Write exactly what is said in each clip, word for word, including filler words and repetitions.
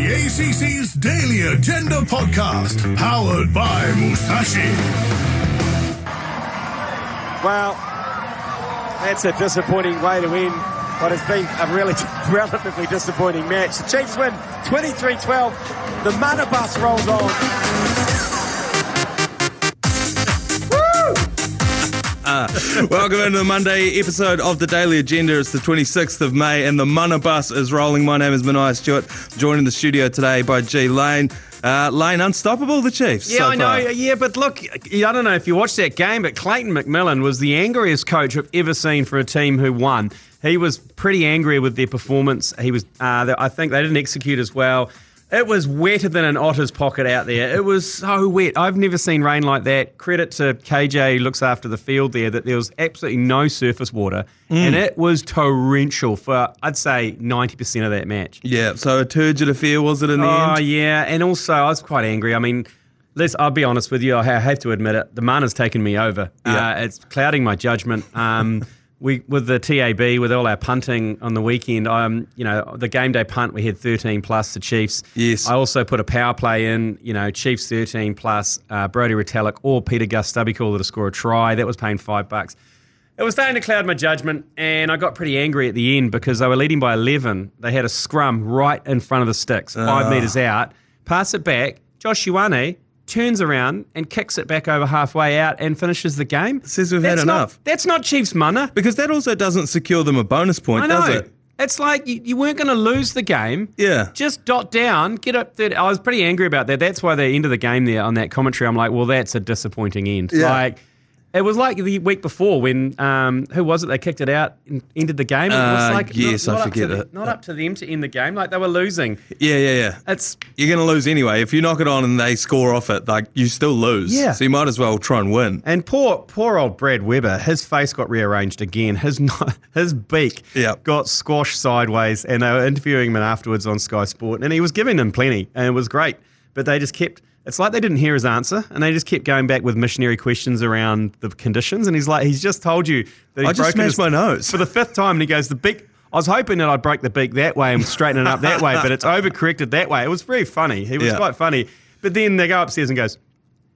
the A C C's Daily Agenda podcast, powered by Musashi. Well, that's a disappointing way to end what has been a really relatively disappointing match. The Chiefs win twenty-three twelve. The Mana Bus rolls on. Welcome into the Monday episode of the Daily Agenda. It's the twenty-sixth of May and the Mana Bus is rolling. My name is Manaia Stewart, joined in the studio today by G Lane. Uh, Lane, unstoppable, the Chiefs. Yeah, so I know. Far. Yeah, but look, I don't know if you watched that game, but Clayton McMillan was the angriest coach I've ever seen for a team who won. He was pretty angry with their performance. He was. Uh, I think they didn't execute as well. It was wetter than an otter's pocket out there. It was so wet. I've never seen rain like that. Credit to K J, who looks after the field there, that there was absolutely no surface water. Mm. And it was torrential for, I'd say, ninety percent of that match. Yeah, so a turgid affair, was it, in the oh, end? Oh, yeah. And also, I was quite angry. I mean, let's, I'll be honest with you. I have to admit it. The mana's taken me over. Yeah. Uh, it's clouding my judgment. Um We with the T A B, with all our punting on the weekend, um, you know, the game day punt, we had thirteen plus the Chiefs. Yes. I also put a power play in, you know, Chiefs thirteen plus, uh, Brodie Retallick or Peter Gustavikul to score a try. That was paying five bucks. It was starting to cloud my judgment, and I got pretty angry at the end because they were leading by eleven. They had a scrum right in front of the sticks, five uh. metres out. Pass it back. Josh Ioane turns around and kicks it back over halfway out and finishes the game. Says we've that's had not, enough. That's not Chiefs mana. Because that also doesn't secure them a bonus point, I know. Does it? It's like you, you weren't going to lose the game. Yeah. Just dot down, get up there. I was pretty angry about that. That's why they ended the game there on that commentary. I'm like, well, that's a disappointing end. Yeah. Like, it was like the week before when, um, who was it? They kicked it out and ended the game. It was like, uh, yes, not, not I forget it. The, not up to them to end the game. Like, they were losing. Yeah, yeah, yeah. It's You're going to lose anyway. If you knock it on and they score off it, like, you still lose. Yeah. So you might as well try and win. And poor poor old Brad Weber, his face got rearranged again. His his beak yep. got squashed sideways, and they were interviewing him afterwards on Sky Sport, and he was giving them plenty, and it was great. But they just kept... It's like they didn't hear his answer, and they just kept going back with missionary questions around the conditions. And he's like, he's just told you that he's broken his, my nose for the fifth time. And he goes, the beak. I was hoping that I'd break the beak that way and straighten it up that way, but it's overcorrected that way. It was very funny. He was yeah. quite funny. But then they go upstairs and goes,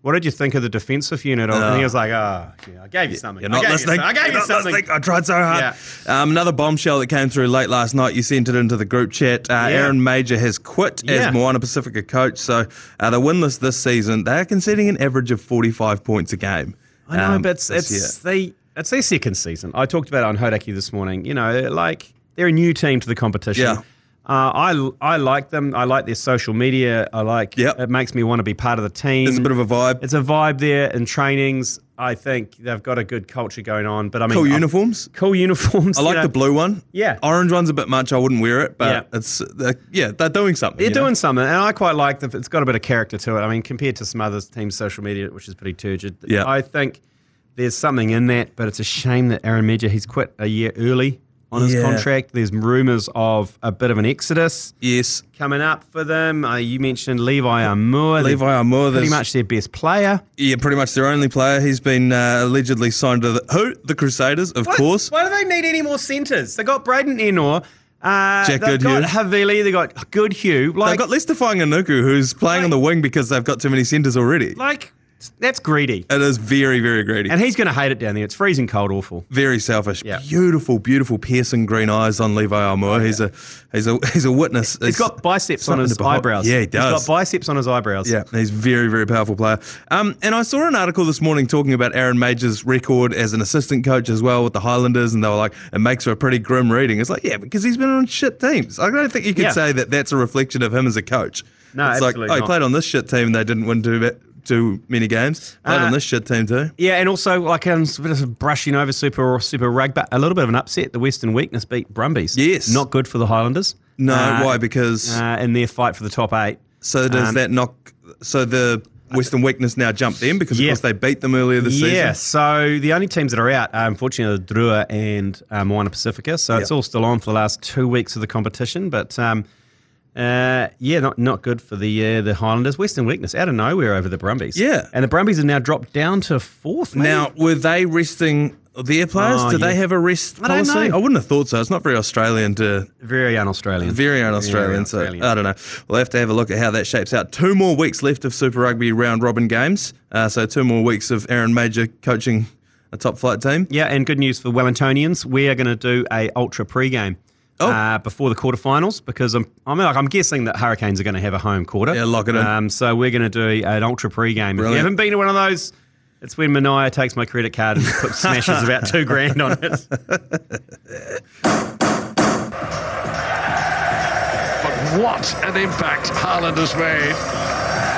what did you think of the defensive unit? No. And he was like, oh, yeah, I gave you something. You're not I listening. You I gave You're you something. Listening. I tried so hard. Yeah. Um, another bombshell that came through late last night, you sent it into the group chat. Uh, yeah. Aaron Mauger has quit yeah. as Moana Pacifica coach. So uh, the winless this season, they are conceding an average of forty-five points a game. I know, um, but it's, it's, the, it's their second season. I talked about it on Hodaki this morning. You know, like, they're a new team to the competition. Yeah. Uh, I I like them. I like their social media. I like yep. it makes me want to be part of the team. There's a bit of a vibe. It's a vibe there in trainings. I think they've got a good culture going on. But I mean, cool uniforms. I, cool uniforms. I like know. the blue one. Yeah. Orange one's a bit much. I wouldn't wear it. But yeah. it's uh, yeah, they're doing something. They're doing know? something, and I quite like them. It's got a bit of character to it. I mean, compared to some other teams' social media, which is pretty turgid. Yeah. I think there's something in that, but it's a shame that Aaron Mauger, he's quit a year early on his yeah. contract. There's rumours of a bit of an exodus yes. coming up for them. Uh, you mentioned Levi Aumua. Levi Aumua. Pretty much their best player. Yeah, pretty much their only player. He's been uh, allegedly signed to the, who? The Crusaders, of what? course. Why do they need any more centres? They got Braden Enor. Uh, Jack they've Goodhue. got Havili, they've got Goodhue. Like, they've got Lester Fainganuku, who's playing like, on the wing because they've got too many centres already. Like... That's greedy. It is very, very greedy. And he's going to hate it down there. It's freezing cold, awful. Very selfish. Yep. Beautiful, beautiful piercing green eyes on Levi Aumua. Oh, yeah. He's a he's a, he's a witness. He's, he's got biceps on his eyebrows. Yeah, he does. He's got biceps on his eyebrows. Yeah, he's very, very powerful player. Um, and I saw an article this morning talking about Aaron Mauger's record as an assistant coach as well with the Highlanders, and they were like, it makes for a pretty grim reading. It's like, yeah, because he's been on shit teams. I don't think you could yeah. say that that's a reflection of him as a coach. No, it's absolutely like, oh, he not. played on this shit team and they didn't win too bad. Too many games. Played uh, on this shit team too. Yeah, and also like I'm brushing over Super or Super Rugby, a little bit of an upset. The Western Weakness beat Brumbies. Yes, not good for the Highlanders. No, uh, why? Because uh, in their fight for the top eight. So does um, that knock? So the Western Weakness now jump them because yeah. of course they beat them earlier this yeah, season. Yeah. So the only teams that are out, are unfortunately, the Drua and uh, Moana Pacifica. So yep. it's all still on for the last two weeks of the competition, but. Um, Uh, yeah, not not good for the uh, the Highlanders. Western Weakness out of nowhere over the Brumbies. Yeah, and the Brumbies have now dropped down to fourth. Maybe? Now, were they resting The air players, oh, do yeah. they have a rest I policy? Don't know. I wouldn't have thought so. It's not very Australian to... Very un-Australian. Very un-Australian, so I don't know. We'll have to have a look at how that shapes out. Two more weeks left of Super Rugby round-robin games, uh, so two more weeks of Aaron Mauger coaching a top-flight team. Yeah, and good news for Wellingtonians. We are going to do a ultra pre-game oh. uh, before the quarterfinals because I'm I'm, like, I'm guessing that Hurricanes are going to have a home quarter. Yeah, lock it in. Um, so we're going to do an ultra pre-game. Brilliant. If you haven't been to one of those... It's when Manaia takes my credit card and puts, smashes about two grand on it. But what an impact Haaland has made.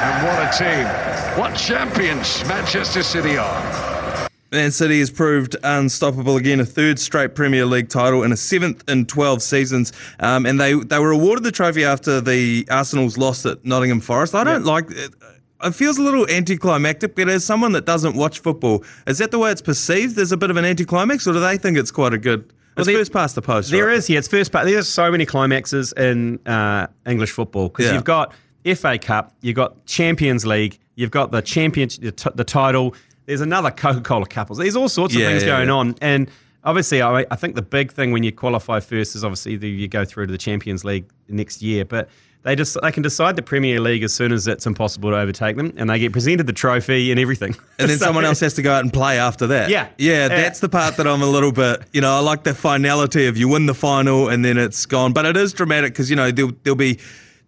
And what a team. What champions Manchester City are. Man City has proved unstoppable again, a third straight Premier League title and a seventh in twelve seasons. Um, and they, they were awarded the trophy after the Arsenal's loss at Nottingham Forest. I don't yep. like it. It feels a little anticlimactic, but as someone that doesn't watch football, is that the way it's perceived? There's a bit of an anticlimax, or do they think it's quite a good... It's well, there, first past the post, There right? is, yeah, it's first past... There's so many climaxes in uh, English football, because yeah. you've got F A Cup, you've got Champions League, you've got the champion, the, t- the title, there's another Coca-Cola Cup. There's all sorts of yeah, things yeah, going yeah. on, and obviously I, I think the big thing when you qualify first is obviously the, you go through to the Champions League next year, but... They just they can decide the Premier League as soon as it's impossible to overtake them, and they get presented the trophy and everything. And then so, someone else has to go out and play after that. Yeah. Yeah, uh, that's the part that I'm a little bit, you know, I like the finality of you win the final and then it's gone. But it is dramatic because, you know, there'll, there'll be...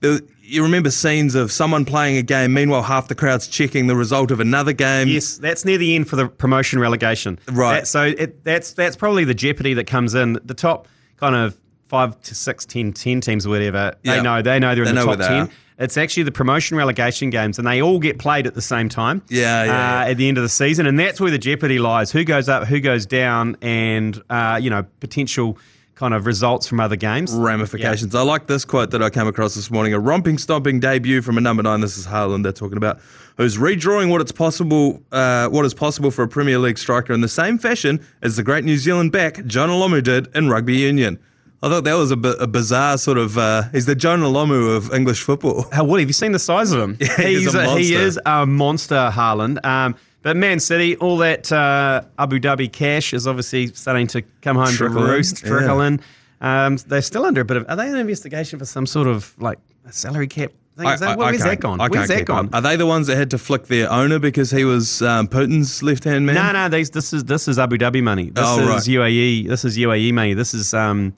There'll, you remember scenes of someone playing a game, meanwhile half the crowd's checking the result of another game. Yes, that's near the end for the promotion relegation. Right. That, so it, that's, that's probably the jeopardy that comes in. The top kind of... Five to six, ten, ten teams or whatever. Yep. They know. They know they're in they the top ten. Are. It's actually the promotion relegation games, and they all get played at the same time. Yeah, yeah, uh, yeah. At the end of the season, and that's where the jeopardy lies: who goes up, who goes down, and uh, you know potential kind of results from other games. Ramifications. Yeah. I like this quote that I came across this morning: a romping, stomping debut from a number nine. This is Haaland. They're talking about who's redrawing what it's possible, uh, what is possible for a Premier League striker in the same fashion as the great New Zealand back Jonah Lomu did in rugby union. I thought that was a, b- a bizarre sort of... Uh, he's the Jonah Lomu of English football. How would he? Have you seen the size of him? Yeah, he's he's a a, he is a monster, Haaland. Um, but Man City, all that uh, Abu Dhabi cash is obviously starting to come home to roost, trickle yeah. in. Um, they're still under a bit of... Are they in an investigation for some sort of like a salary cap? Thing? I, is that, I, where's I that gone? Where's that gone? Up. Are they the ones that had to flick their owner because he was um, Putin's left-hand man? No, no, these, this is this is Abu Dhabi money. This oh, is right. U A E. This is U A E money. This is... Um,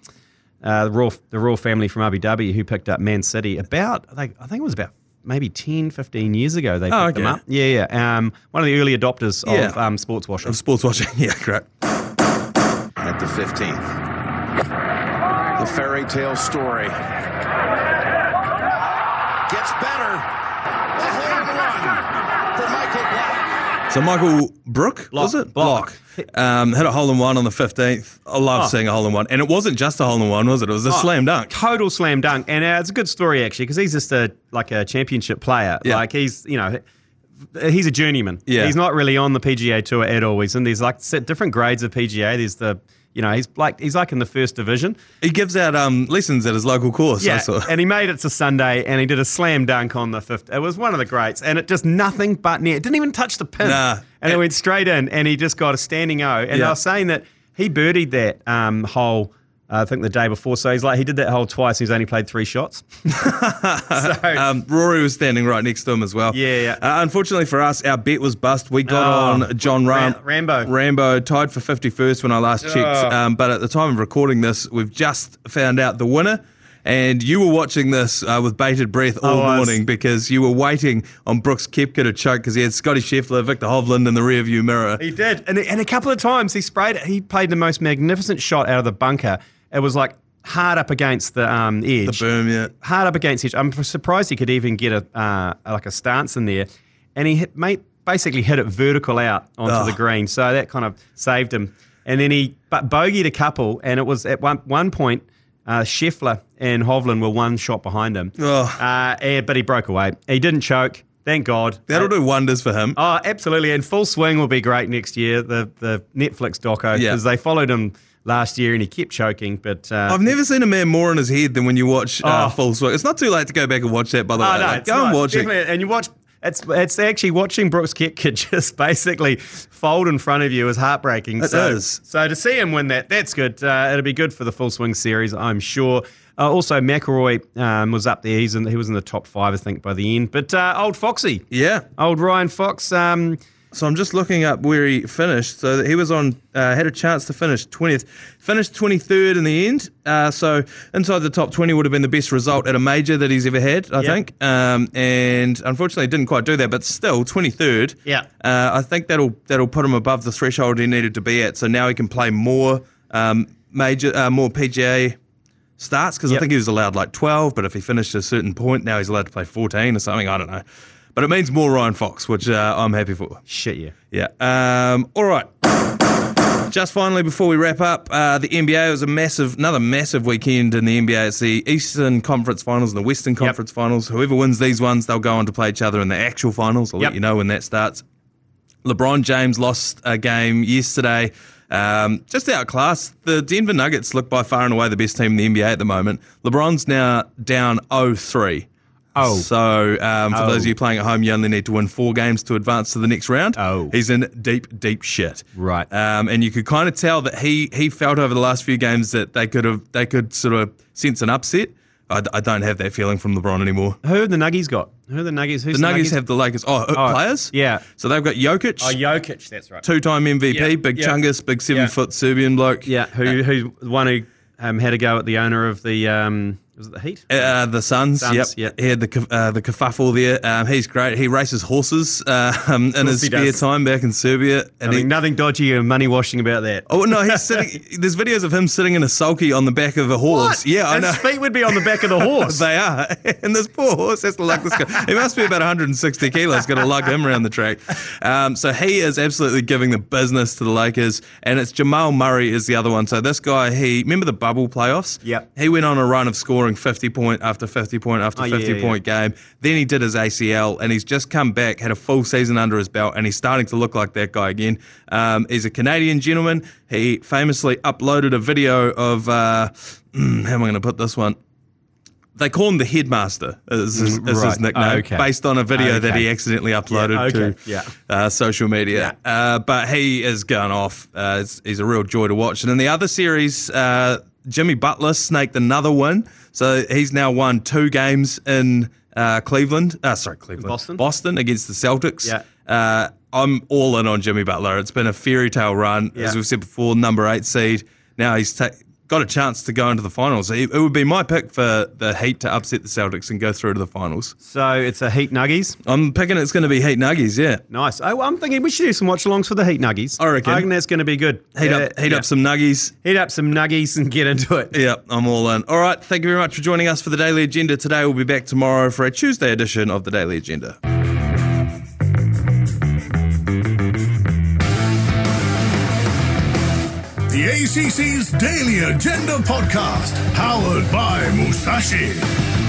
Uh, the royal, the royal family from Abu Dhabi who picked up Man City about, I think, I think it was about maybe ten, fifteen years ago they picked oh, okay. them up. Yeah, yeah. Um, one of the early adopters yeah. of um, sports washing. Of sports washing, yeah, correct. At the fifteenth, the fairy tale story gets better. A home run for Michael Black. So Michael Brook, Lock. was it? Block. Block. Um, hit a hole-in-one on the fifteenth. I love oh. seeing a hole-in-one. And it wasn't just a hole-in-one, was it? It was a oh, slam dunk. Total slam dunk. And uh, it's a good story, actually, because he's just a like a championship player. Yeah. Like, he's, you know, he's a journeyman. Yeah. He's not really on the P G A Tour at all. He's in these, like, different grades of P G A. There's the... You know, he's like he's like in the first division. He gives out um, lessons at his local course. Yeah, I saw. And he made it to Sunday, and he did a slam dunk on the fifth. It was one of the greats, and it just nothing but net. It didn't even touch the pin. Nah, and it, it went straight in, and he just got a standing O. And yeah. I was saying that he birdied that um, hole, uh, I think, the day before. So he's like he did that hole twice. He's only played three shots. so, um, Rory was standing right next to him as well. Yeah, yeah. Uh, unfortunately for us, our bet was bust. We got oh, on John Ram- Rambo. Rambo tied for fifty-first when I last checked. Oh. Um, but at the time of recording this, we've just found out the winner. And you were watching this uh, with bated breath all oh, morning because you were waiting on Brooks Koepka to choke because he had Scotty Scheffler, Victor Hovland in the rearview mirror. He did. And, and a couple of times he sprayed it. He played the most magnificent shot out of the bunker. It was like hard up against the um, edge. The boom, yeah. Hard up against edge. I'm surprised he could even get a uh, like a stance in there. And he hit, mate, basically hit it vertical out onto oh. the green. So that kind of saved him. And then he but bogeyed a couple, and it was at one, one point uh, Scheffler and Hovland were one shot behind him. Oh. Uh, and, but he broke away. He didn't choke. Thank God. That'll uh, do wonders for him. Oh, absolutely. And Full Swing will be great next year, the, the Netflix doco, because yeah. they followed him last year, and he kept choking. But uh, I've never seen a man more in his head than when you watch uh, oh. Full Swing. It's not too late to go back and watch that, by the oh, way. No, like, go and watch it. And you watch It's it's actually watching Brooks Koepka just basically fold in front of you is heartbreaking. It so, is. So to see him win that, that's good. Uh, it'll be good for the Full Swing series, I'm sure. Uh, also, McElroy um, was up there. He's in, he was in the top five, I think, by the end. But uh, old Foxy. Yeah. Old Ryan Fox. Um, so I'm just looking up where he finished. So he was on, uh, had a chance to finish twentieth. Finished twenty-third in the end. Uh, so inside the top twenty would have been the best result at a major that he's ever had, I yep. think. Um, and unfortunately, didn't quite do that, but still twenty-third. Yeah. Uh, I think that'll that'll put him above the threshold he needed to be at. So now he can play more um, major, uh, more P G A starts because yep. I think he was allowed like twelve, but if he finished a certain point, now he's allowed to play fourteen or something. I don't know. But it means more Ryan Fox, which uh, I'm happy for. Shit, yeah. Yeah. Um, all right. Just finally, before we wrap up, uh, the N B A was a massive, another massive weekend in the N B A. It's the Eastern Conference Finals and the Western Conference yep. Finals. Whoever wins these ones, they'll go on to play each other in the actual finals. I'll yep. let you know when that starts. LeBron James lost a game yesterday. Um, just outclassed. The Denver Nuggets look by far and away the best team in the N B A at the moment. LeBron's now down oh three. Oh. So um, for oh. those of you playing at home, you only need to win four games to advance to the next round. Oh. He's in deep, deep shit. Right. Um, and you could kind of tell that he he felt over the last few games that they could have they could sort of sense an upset. I, I don't have that feeling from LeBron anymore. Who have the Nuggies got? Who are the Nuggies? Who's the, Nuggies the Nuggies have the Lakers. Oh, oh, players? Yeah. So they've got Jokic. Oh, Jokic, that's right. Two-time M V P, yeah. big yeah. chungus, big seven-foot yeah. Serbian bloke. Yeah, who who one who um, had a go at the owner of the... Um, Was it the Heat? Uh, the Suns, yep. yep. He had the uh, the kerfuffle there. Um, he's great. He races horses um, in his spare does. time back in Serbia. And nothing, he, nothing dodgy or money washing about that. Oh, no, he's sitting. There's videos of him sitting in a sulky on the back of a horse. What? Yeah, I know. His feet would be on the back of the horse. They are. And this poor horse has to lug this guy. He must be about one hundred sixty kilos, going to lug him around the track. Um, so he is absolutely giving the business to the Lakers. And it's Jamal Murray is the other one. So this guy, he, remember the bubble playoffs? Yeah. He went on a run of scoring. fifty-point after fifty-point after oh, fifty-point yeah, yeah. game. Then he did his A C L, and he's just come back, had a full season under his belt, and he's starting to look like that guy again. Um, he's a Canadian gentleman. He famously uploaded a video of, uh, how am I going to put this one? They call him the Headmaster, is his, right. is his nickname, oh, okay. based on a video oh, okay. that he accidentally uploaded yeah, okay. to yeah. uh, social media. Yeah. Uh, but he is going off. Uh, it's, he's a real joy to watch. And in the other series, uh, Jimmy Butler snaked another win. So he's now won two games in uh, Cleveland. Uh, sorry, Cleveland. Boston. Boston against the Celtics. Yeah. Uh, I'm all in on Jimmy Butler. It's been a fairy tale run. Yeah. As we've said before, number eight seed. Now he's ta- got a chance to go into the finals. It would be my pick for the Heat to upset the Celtics and go through to the finals. So it's a Heat Nuggies? I'm picking it's going to be Heat Nuggies, yeah. Nice. Oh, I'm thinking we should do some watch-alongs for the Heat Nuggies. I reckon. I reckon that's going to be good. Heat uh, up heat yeah. up some Nuggies. Heat up some Nuggies and get into it. Yeah, I'm all in. All right, thank you very much for joining us for the Daily Agenda today. We'll be back tomorrow for a Tuesday edition of the Daily Agenda. The A C C's Daily Agenda podcast, powered by Musashi.